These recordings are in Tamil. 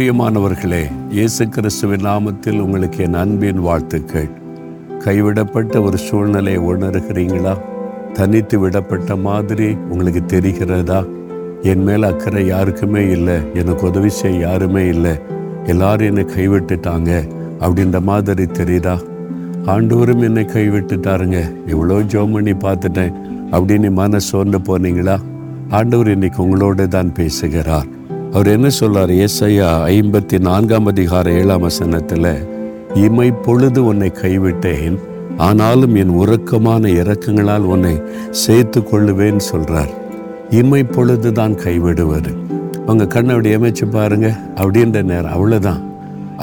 பிரியமானவர்களே, இயேசு கிறிஸ்துவின் நாமத்தில் உங்களுக்கு என் அன்பின் வாழ்த்துக்கள். கைவிடப்பட்ட ஒரு சூழ்நிலையை உணர்கிறீங்களா? தனித்து விடப்பட்ட மாதிரி உங்களுக்கு தெரிகிறதா? என் மேல் அக்கறை யாருக்குமே இல்லை, எனக்கு உதவி செய்ய யாருமே இல்லை, எல்லாரும் என்னை கைவிட்டுட்டாங்க அப்படின்ற மாதிரி தெரியுதா? ஆண்டவரும் என்னை கைவிட்டுட்டாருங்க, எவ்வளோ ஜெபம் பண்ணி பார்த்துட்டேன் அப்படின்னு மன சோர்ந்து போனீங்களா? ஆண்டவர் இன்னைக்கு உங்களோடு தான் பேசுகிறார். அவர் என்ன சொல்றார்? ஏசாயா 54:7 இமை பொழுது உன்னை கைவிட்டேன், ஆனாலும் என் உறக்கமான இரக்கங்களால் உன்னை சேர்த்து கொள்ளுவேன் சொல்றார். இமை பொழுது தான் கைவிடுவது. உங்கள் கண்ணை அப்படி அமைச்சு பாருங்க, அப்படின்ற நேரம் அவ்வளோதான்.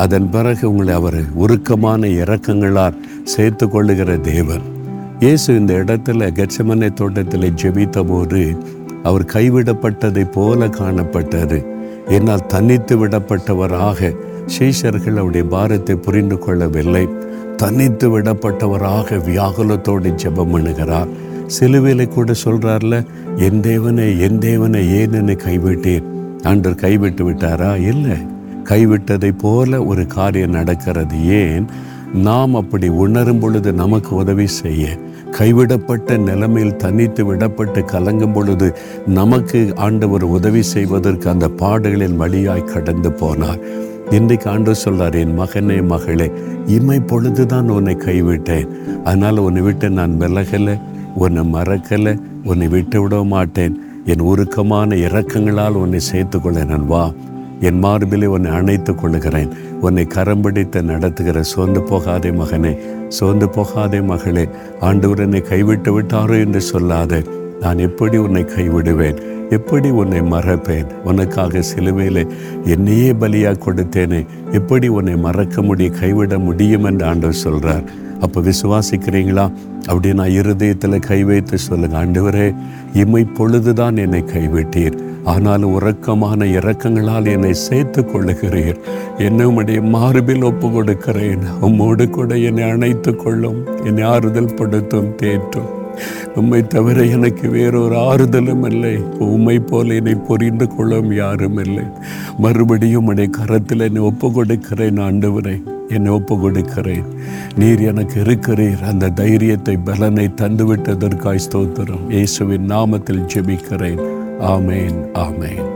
அதன் பிறகு உங்களை அவர் உருக்கமான இரக்கங்களால் சேர்த்து கொள்ளுகிற தேவன். இயேசு இந்த இடத்துல கெத்செமனே தோட்டத்தில் ஜெபித்த போது அவர் கைவிடப்பட்டதை போல காணப்பட்டது. என்னால் தனித்து விடப்பட்டவராக சீஷர்கள் அவருடைய பாரத்தை புரிந்து கொள்ளவில்லை. தனித்து விடப்பட்டவராக வியாகுலத்தோடு ஜெபம் பண்ணுகிறார். சிலுவையில் கூட சொல்கிறார்ல, என் தேவனை ஏன் என்னை கைவிட்டேன்? ஆண்டவர் கைவிட்டு விட்டாரா? இல்லை, கைவிட்டதை போல ஒரு காரியம் நடக்கிறது. ஏன்? நாம் அப்படி உணரும் பொழுது நமக்கு உதவி செய்ய, கைவிடப்பட்ட நிலைமையில் தனித்து விடப்பட்டு கலங்கும் பொழுது நமக்கு ஆண்டவர் உதவி செய்வதற்கு அந்த பாடுகளின் வழியாய் கடந்து போனார். இன்றைக்கு ஆண்டவர் சொல்றார், என் மகனே மகளே, இமை பொழுதுதான் உன்னை கைவிட்டேன், அதனால் உன்னை விட்டு நான் விலகலை, உன்னை மறக்கலை, உன்னை விட்டு விட மாட்டேன், என் உருக்கமான இரக்கங்களால் உன்னை சேர்த்துக்கொள்ள நான் வா, என் மார்பிலே உன்னை அணைத்து கொள்ளுகிறேன், உன்னை கரம்பிடித்து நடத்துகிற சோர்ந்து போகாதே மகனே, சோர்ந்து போகாதே மகளே, ஆண்டவர் என்னை கைவிட்டு விட்டாரோ என்று சொல்லாதே. நான் எப்படி உன்னை கைவிடுவேன்? எப்படி உன்னை மறப்பேன்? உனக்காக சிலுவையிலே என்னையே பலியாக கொடுத்தேனே, எப்படி உன்னை மறக்க முடியும், கைவிட முடியும் என்று ஆண்டவர் சொல்கிறார். அப்போ விசுவாசிக்கிறீங்களா? அப்படி நான் இருதயத்தில் கை வைத்து சொல்லுங்கள், ஆண்டவரே, இமை பொழுதுதான் என்னை கைவிட்டீர், ஆனாலும் உறக்கமான இரக்கங்களால் என்னை சேர்த்து கொள்ளுகிறீர், என்னை உம்முடைய மார்பில் ஒப்பு கொடுக்கிறேன், உம்மோடு கூட என்னை அணைத்து கொள்ளும், என்னை ஆறுதல் படுத்தும், தேற்றும், உம்மை தவிர எனக்கு வேறொரு ஆறுதலும் இல்லை, உம்மை போல என்னை புரிந்து கொள்ளும் யாரும் இல்லை, மறுபடியும் உம்முடைய கரத்தில் என்னை ஒப்பு கொடுக்கிறேன் ஆண்டவரே, என்னை ஒப்பு கொடுக்கிறேன், நீர் எனக்கு இருக்கிறீர், அந்த தைரியத்தை பலனை தந்துவிட்டதற்காய் ஸ்தோத்திரம். இயேசுவின் நாமத்தில் ஜெபிக்கிறேன். ஆமேன், ஆமேன்.